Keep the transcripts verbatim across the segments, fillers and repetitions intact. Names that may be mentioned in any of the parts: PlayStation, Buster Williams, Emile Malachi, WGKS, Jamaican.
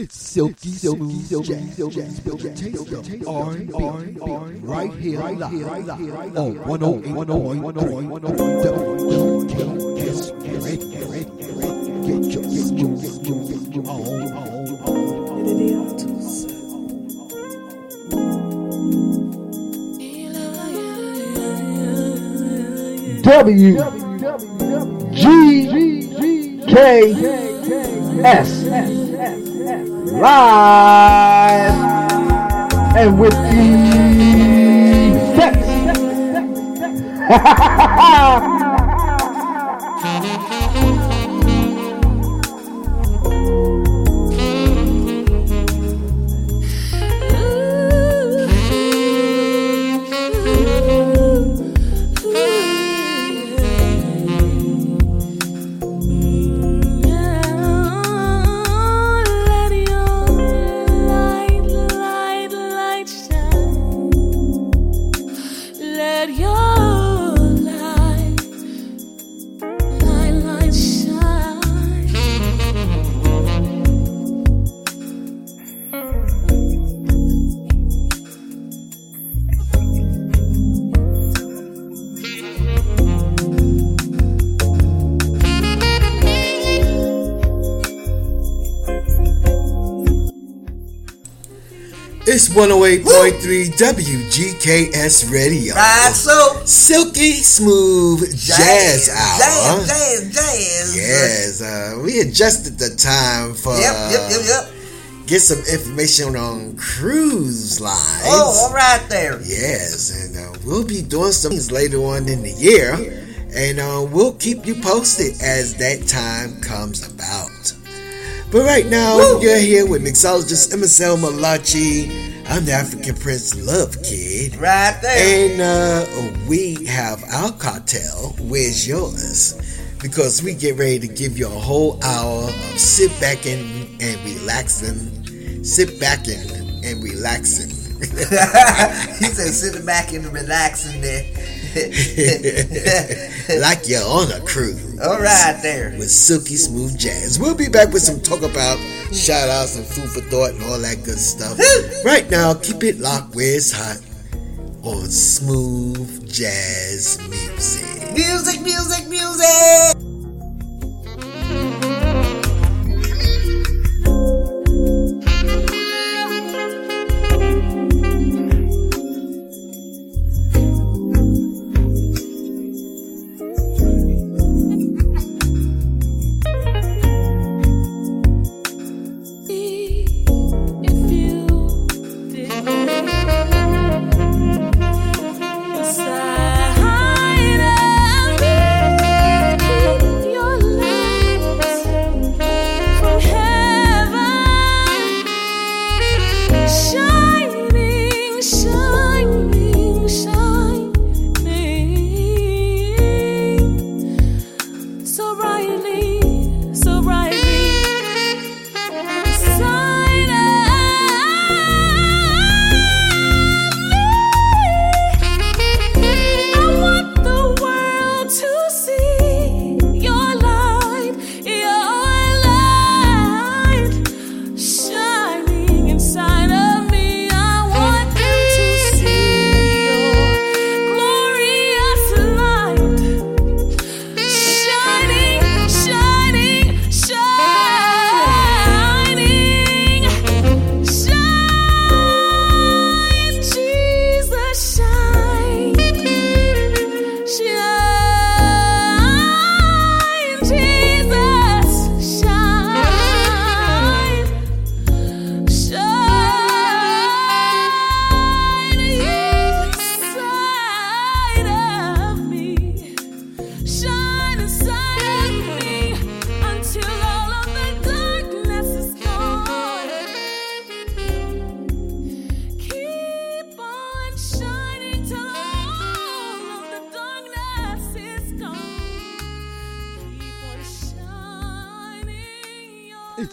It's silky, silky, silky, silky, silky, silky, right here, right here, on one oh eight point one. W G K S live and with the sex. It's one oh eight point three W G K S Radio. Right, so silky smooth jazz, jazz hour. Jazz, jazz, jazz. Yes, uh, we adjusted the time for yep, yep, yep, yep. Get some information on cruise lines. Oh, all right there. Yes, and uh, we'll be doing some things later on in the year, and uh, we'll keep you posted as that time comes about. But right now, woo, you're here with mixologist Emile Malachi. I'm the African Prince Love Kid. Right there. And uh, we have our cocktail. Where's yours? Because we get ready to give you a whole hour of sit back and, and relaxing. Sit back and, and relaxing. He said sitting back and relaxing there. Like you're on a cruise. All right there. With silky smooth jazz. We'll be back with some talk about shout outs and food for thought and all that good stuff. Right now, keep it locked where it's hot on smooth jazz music. Music, music, music.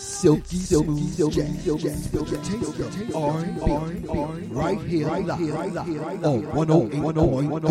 Silky, silky, silky, silky, silky, silky, right here, right here, on one oh eight point one.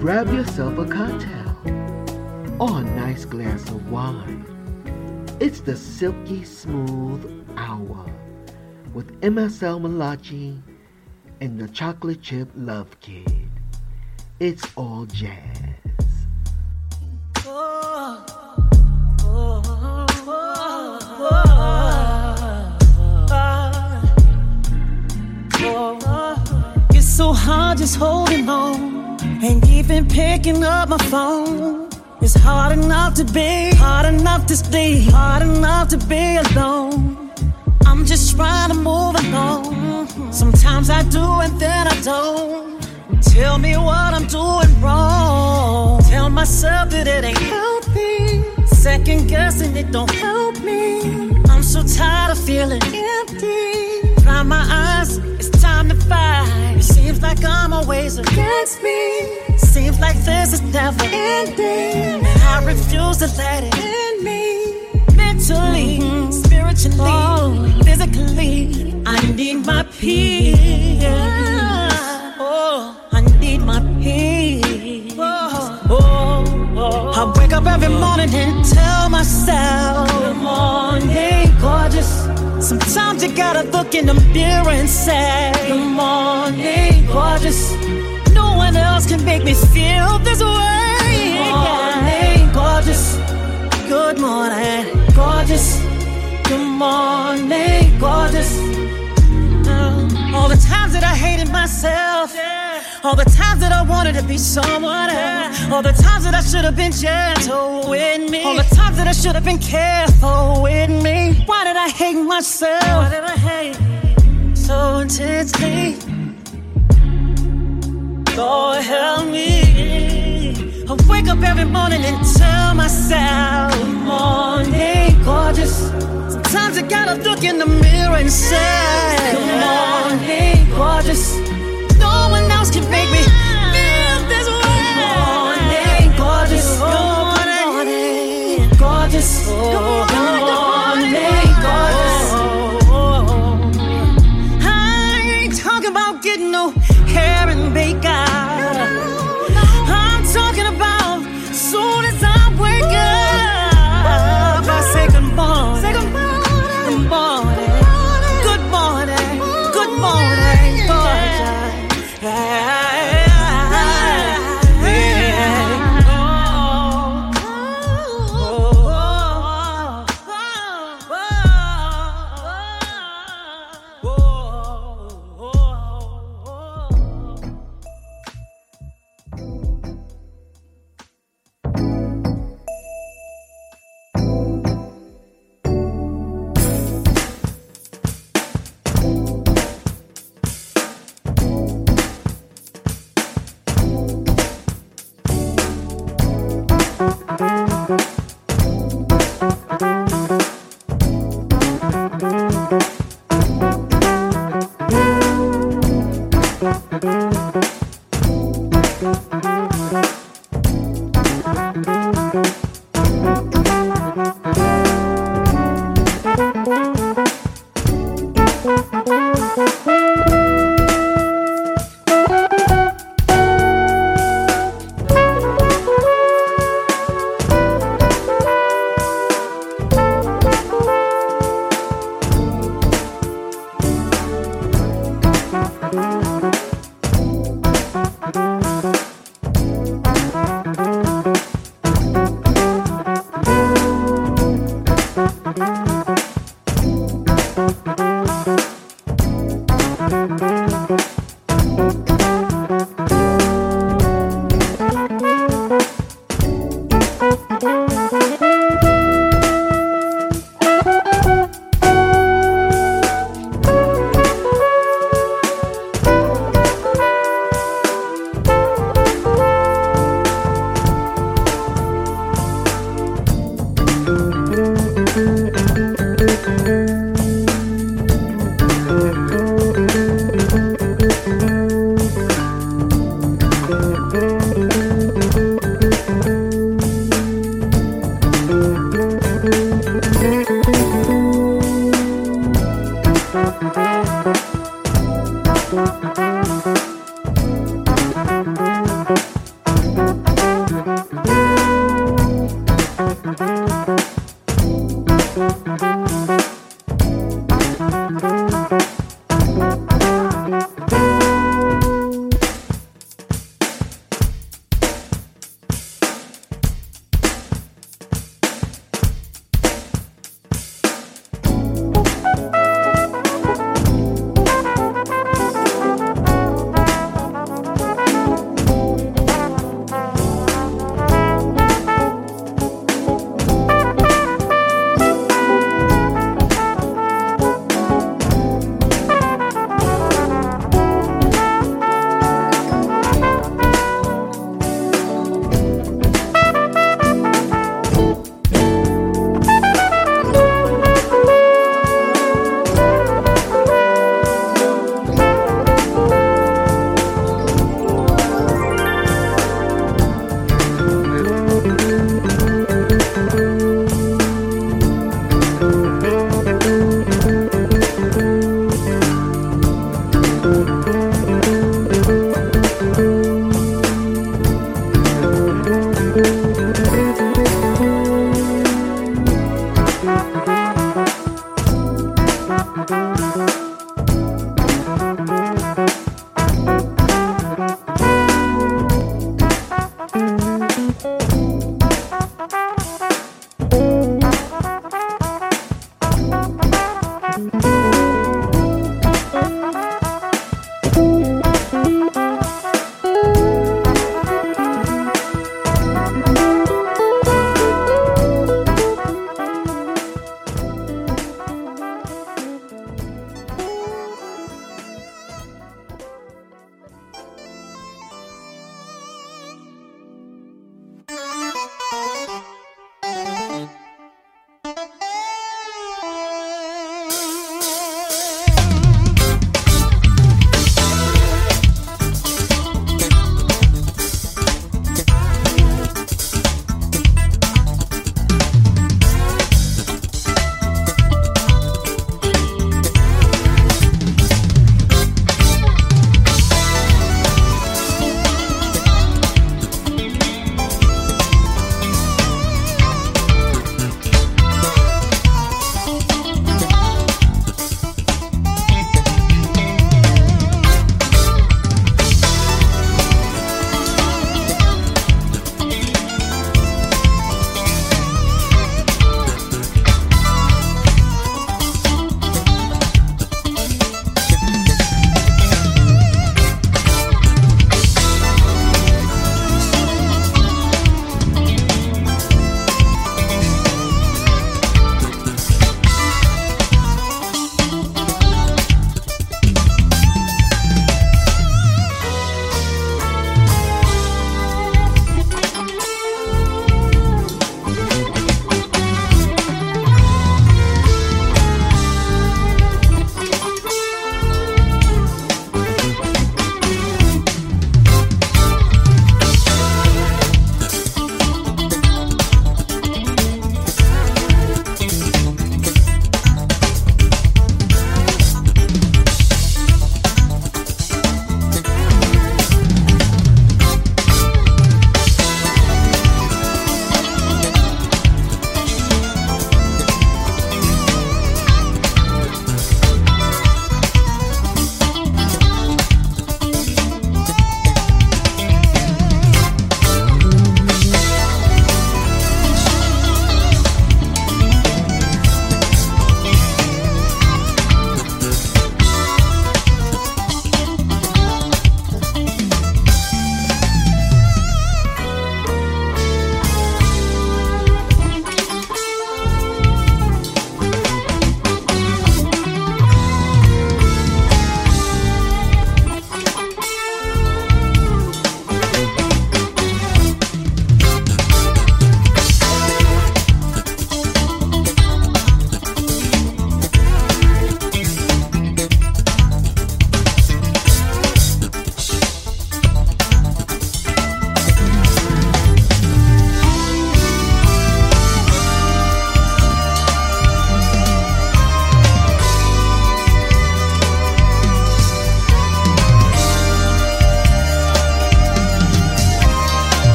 Grab yourself a cocktail or a nice glass of wine. It's the Silky Smooth Hour with Emile Malachi and the Chocolate Chip Love Kid. It's all jazz. Oh, oh, oh, oh, oh, oh, oh. It's so hard just holding on. Ain't even picking up my phone. It's hard enough to be, hard enough to stay, hard enough to be alone. I'm just trying to move along. Sometimes I do and then I don't. Tell me what I'm doing wrong. Tell myself that it ain't healthy. Second guessing it don't help me. I'm so tired of feeling empty. Dry my eyes, it's time to fight. It seems like I'm always against me. Seems like this is never ending. I refuse to let it end me. Mentally, mm-hmm. spiritually, oh. physically, I need my peace. Oh, I need my peace. Oh. Oh. Oh. I wake up every morning and tell myself, good morning, gorgeous. Sometimes you gotta look in the mirror and say, good morning, gorgeous. No one else can make me feel this way. Good morning, gorgeous. Good morning, gorgeous. Good morning, gorgeous. Uh, all the times that I hated myself, all the times that I wanted to be someone else, all the times that I should have been gentle with me, all the times that I should have been careful with me. Why did I hate myself? Why did I hate so intensely? Lord, help me. I wake up every morning and tell myself, good morning, gorgeous. Sometimes I gotta look in the mirror and say, good morning, gorgeous. No one else can make me feel this way. Good morning, gorgeous. Good morning, gorgeous. Good morning, gorgeous. I ain't talking about getting no hair and makeup. I'm talking about soon as I wake up, I say good morning. Good morning. Good morning. Good morning.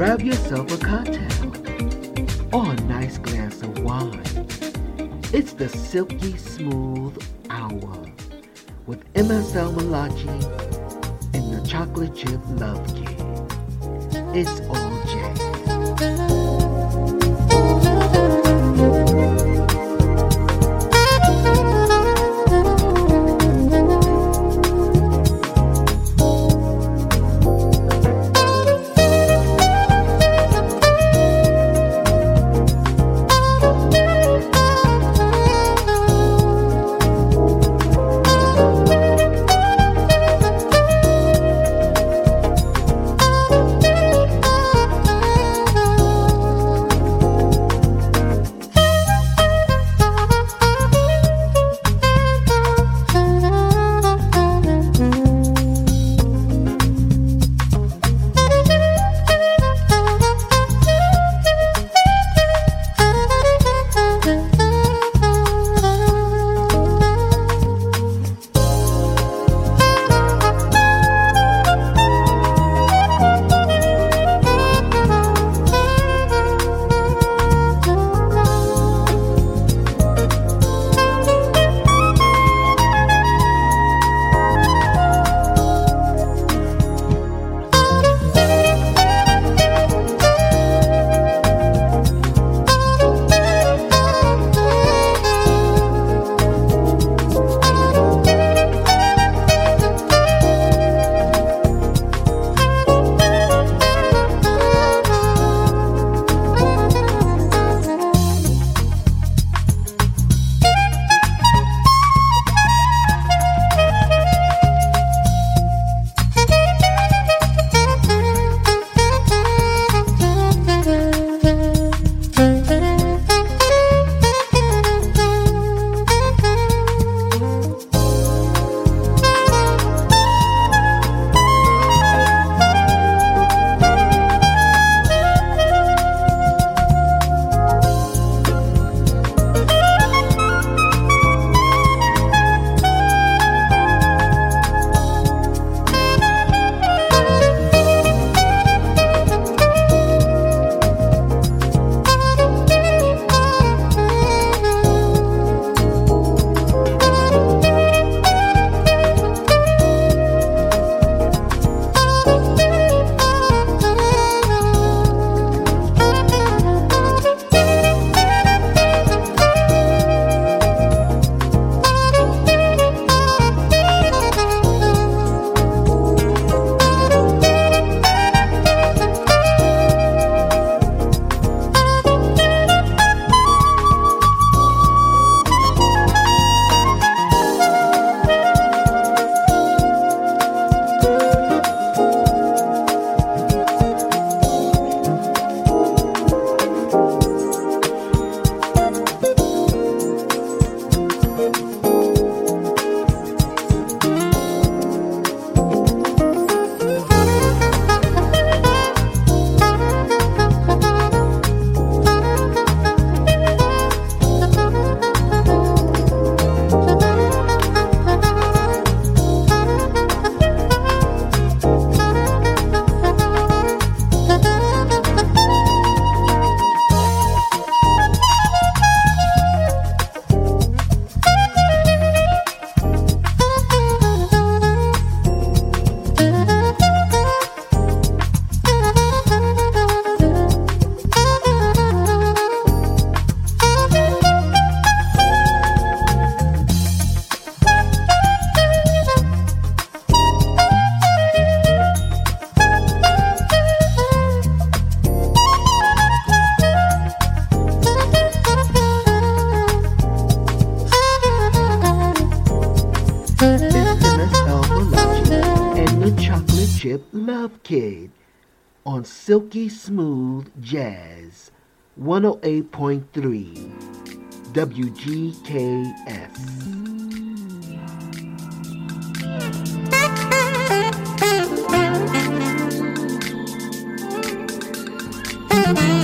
grab yourself a cocktail or a nice glass of wine. It's the Silky Smooth Hour with Emile Malachi and the Chocolate Chip Love Kid. It's all jazz. Silky Smooth Jazz, one oh eight point three W G K S. Thank you.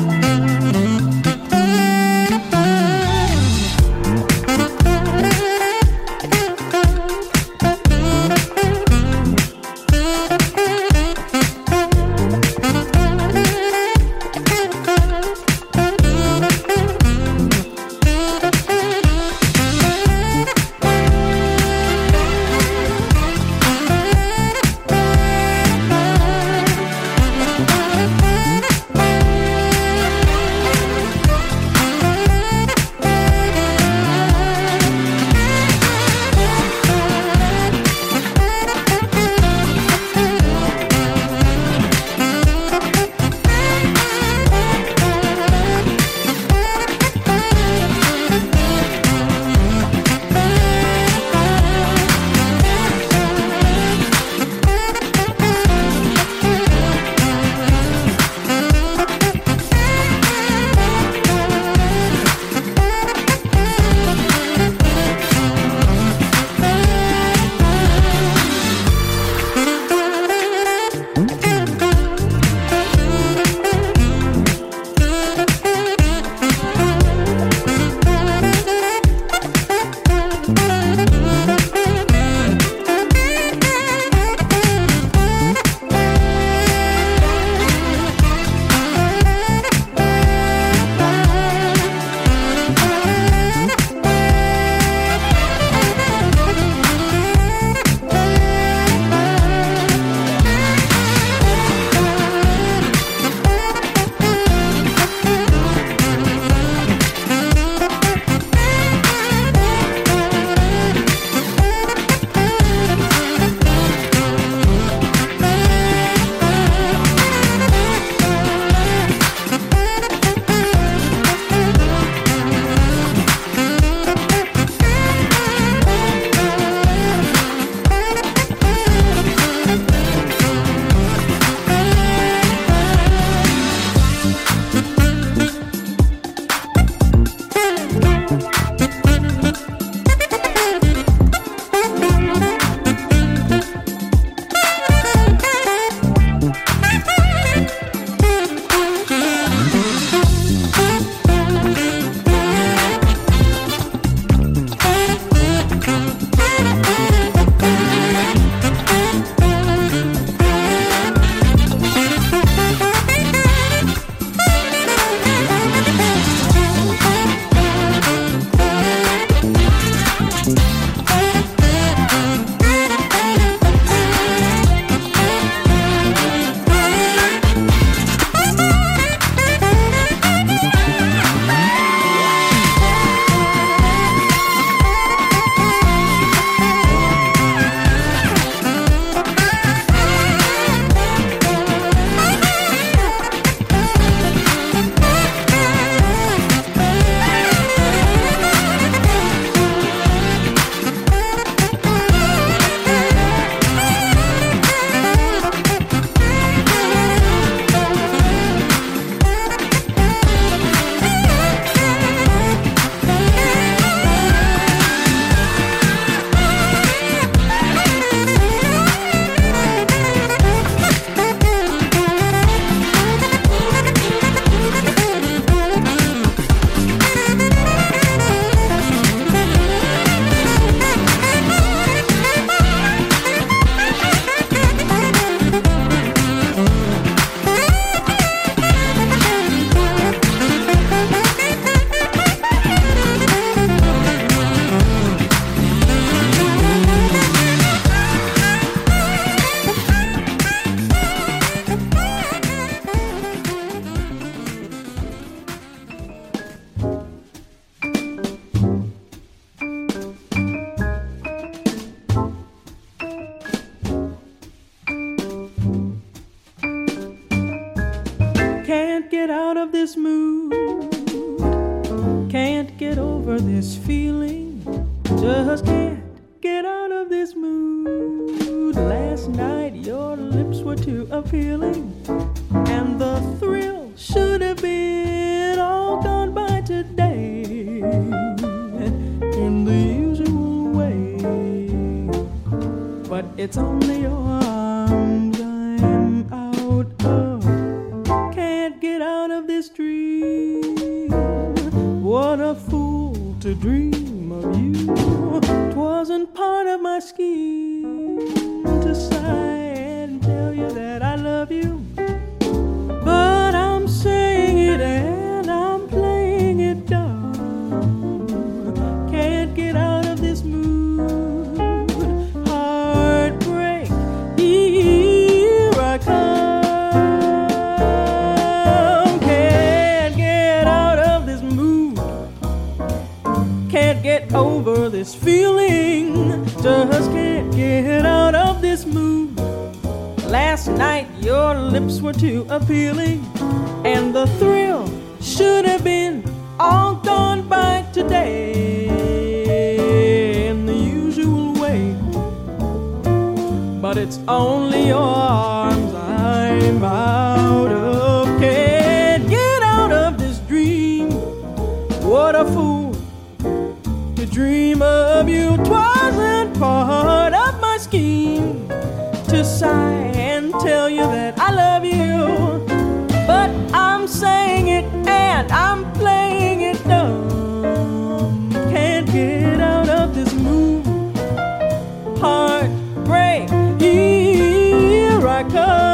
this mood. Can't get over this feeling. Just can't get out of this mood. Last night your lips were too appealing, and the thrill should have been all gone by today in the usual way. But it's only your arms I'm out of. Can't get out of this dream. What a fool to dream of you. 'Twasn't part of my scheme to sigh and tell you that I love you. But I'm saying it and I'm playing it dumb. Can't get out of this mood. Heartbreak, here I come. Can't get out of this mood. Can't get over this feeling. Just can't get out of this mood. Last night your lips were too appealing, and the thrill should have been all gone by today in the usual way. But it's only your arms I'm out of. Can't get out of this dream. What a fool to dream of you. 'Twasn't part of my scheme to sigh and tell you that I love you. But I'm saying it and I'm playing it dumb. Can't get out of this mood. Heartbreak, here I come.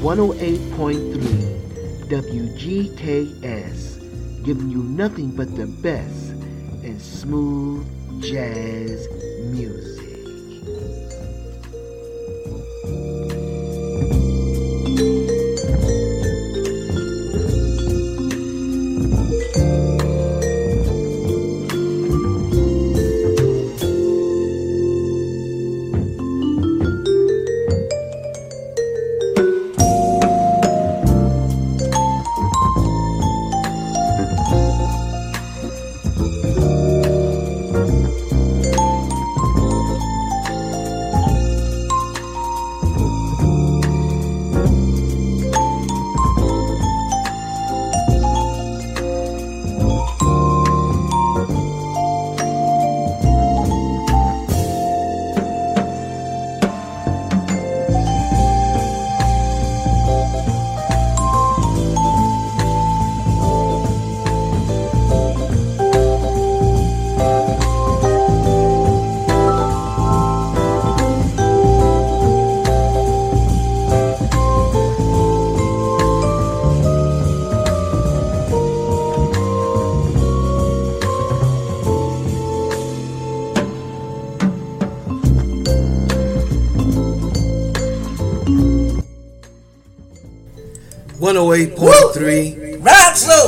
one oh eight point three W G K S, giving you nothing but the best in smooth jazz music. one oh eight point three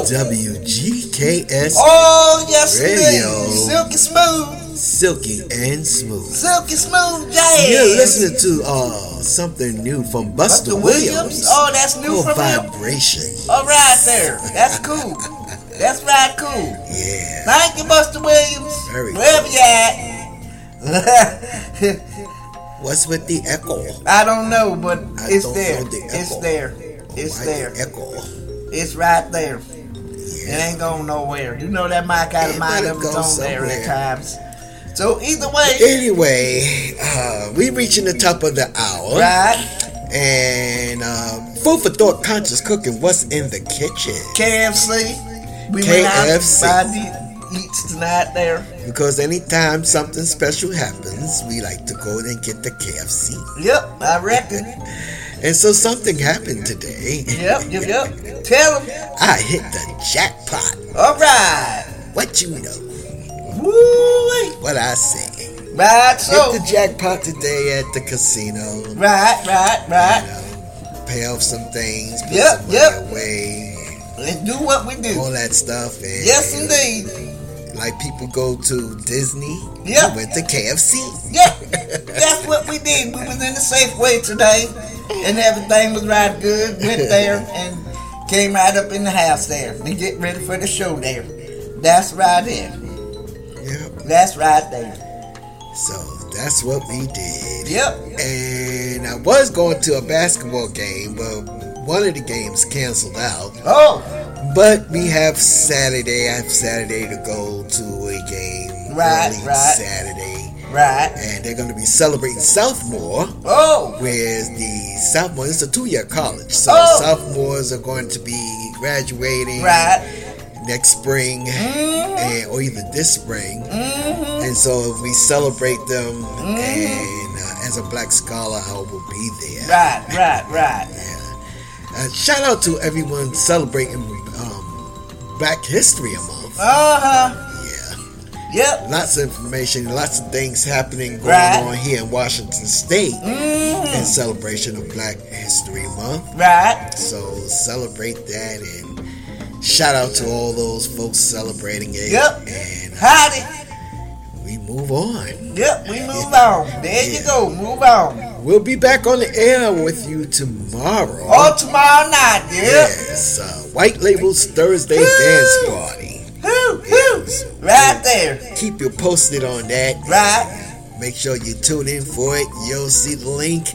W G K S. Oh, yes, radio. Silky smooth. Silky and smooth. Silky smooth jazz. You're listening to uh Oh, something new from Buster, Buster Williams. Williams. Oh, that's new oh, from vibration. him. Vibration. All right, there. That's cool. That's right, cool. Yeah. Thank you, Buster Williams. Very Wherever cool. you at. What's with the echo? I don't know, but I it's, don't there. Know the echo. it's there. Oh, it's there. It's there. Echo. It's right there. Yeah. It ain't going nowhere. You know that mic out of mind of its own there at times. So either way. Anyway, uh, we reaching the top of the hour. Right. And um, food for thought, conscious cooking. What's in the kitchen? K F C. We K F C. Went out body eats tonight there. Because anytime something special happens, we like to go and get the K F C. Yep, I reckon. And so something happened today. Yep, yep, yep. Tell them. I hit the jackpot. All right. What you know? Woo-wee. What I say. Right, so. Hit the jackpot today at the casino. Right, right, right. You know, pay off some things. Put yep, some yep. money away. Let's do what we do. All that stuff. And, yes, indeed. Like people go to Disney. Yep. We went to K F C. Yep. That's what we did. We was in the Safeway today. And everything was right good. Went there and came right up in the house there. We get ready for the show there. That's right there. Yep. That's right there. So that's what we did. Yep. And I was going to a basketball game, but one of the games canceled out. Oh. But we have Saturday. I have Saturday to go to a game. Right, right. Saturday. Right. And they're going to be celebrating Sophomore. Oh. Where's the Sophomore? It's a two-year college. So oh. Sophomores are going to be graduating. Right. Next spring, mm-hmm. and, or even this spring, mm-hmm. and so we celebrate them. Mm-hmm. And uh, as a black scholar, I will be there. Right, right, right. Yeah. Uh, shout out to everyone celebrating um, Black History Month. Uh huh. Yeah. Yep. Lots of information, lots of things happening going right. on here in Washington State mm-hmm. in celebration of Black History Month. Right. So celebrate that and. Shout out to all those folks celebrating it. Yep. And howdy. We move on. Yep, we move on. There yeah. you go. Move on. We'll be back on the air with you tomorrow. Oh, tomorrow night. Yep. Yes. Uh, White Label's Thursday Woo. Dance Party. Woo, woo. Right there. Keep you posted on that. Right. Make sure you tune in for it. You'll see the link.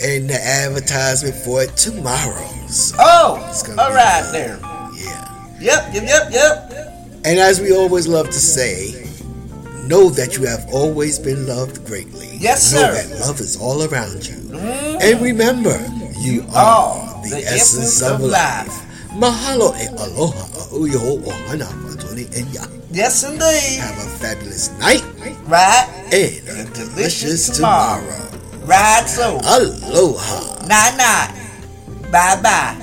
And the advertisement for it tomorrow. So oh, it's gonna all be right fun. There. Yeah. Yep, yep, yep, yep. And as we always love to say, know that you have always been loved greatly. Yes, know sir. Know that love is all around you. Mm. And remember, you are the, the essence, essence of, of life. life. Mahalo e aloha auyo ohana matoni enya. Yes, indeed. Have a fabulous night. Right. And a delicious, delicious tomorrow. tomorrow. Ride so. Aloha. Nah, nah. Bye bye.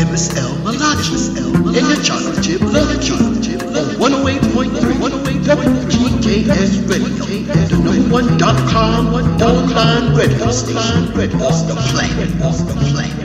Emile Malachi in the Charlie Chip on one oh eight point three W G K S Radio, the number one dot com online radio station, the planet, the planet.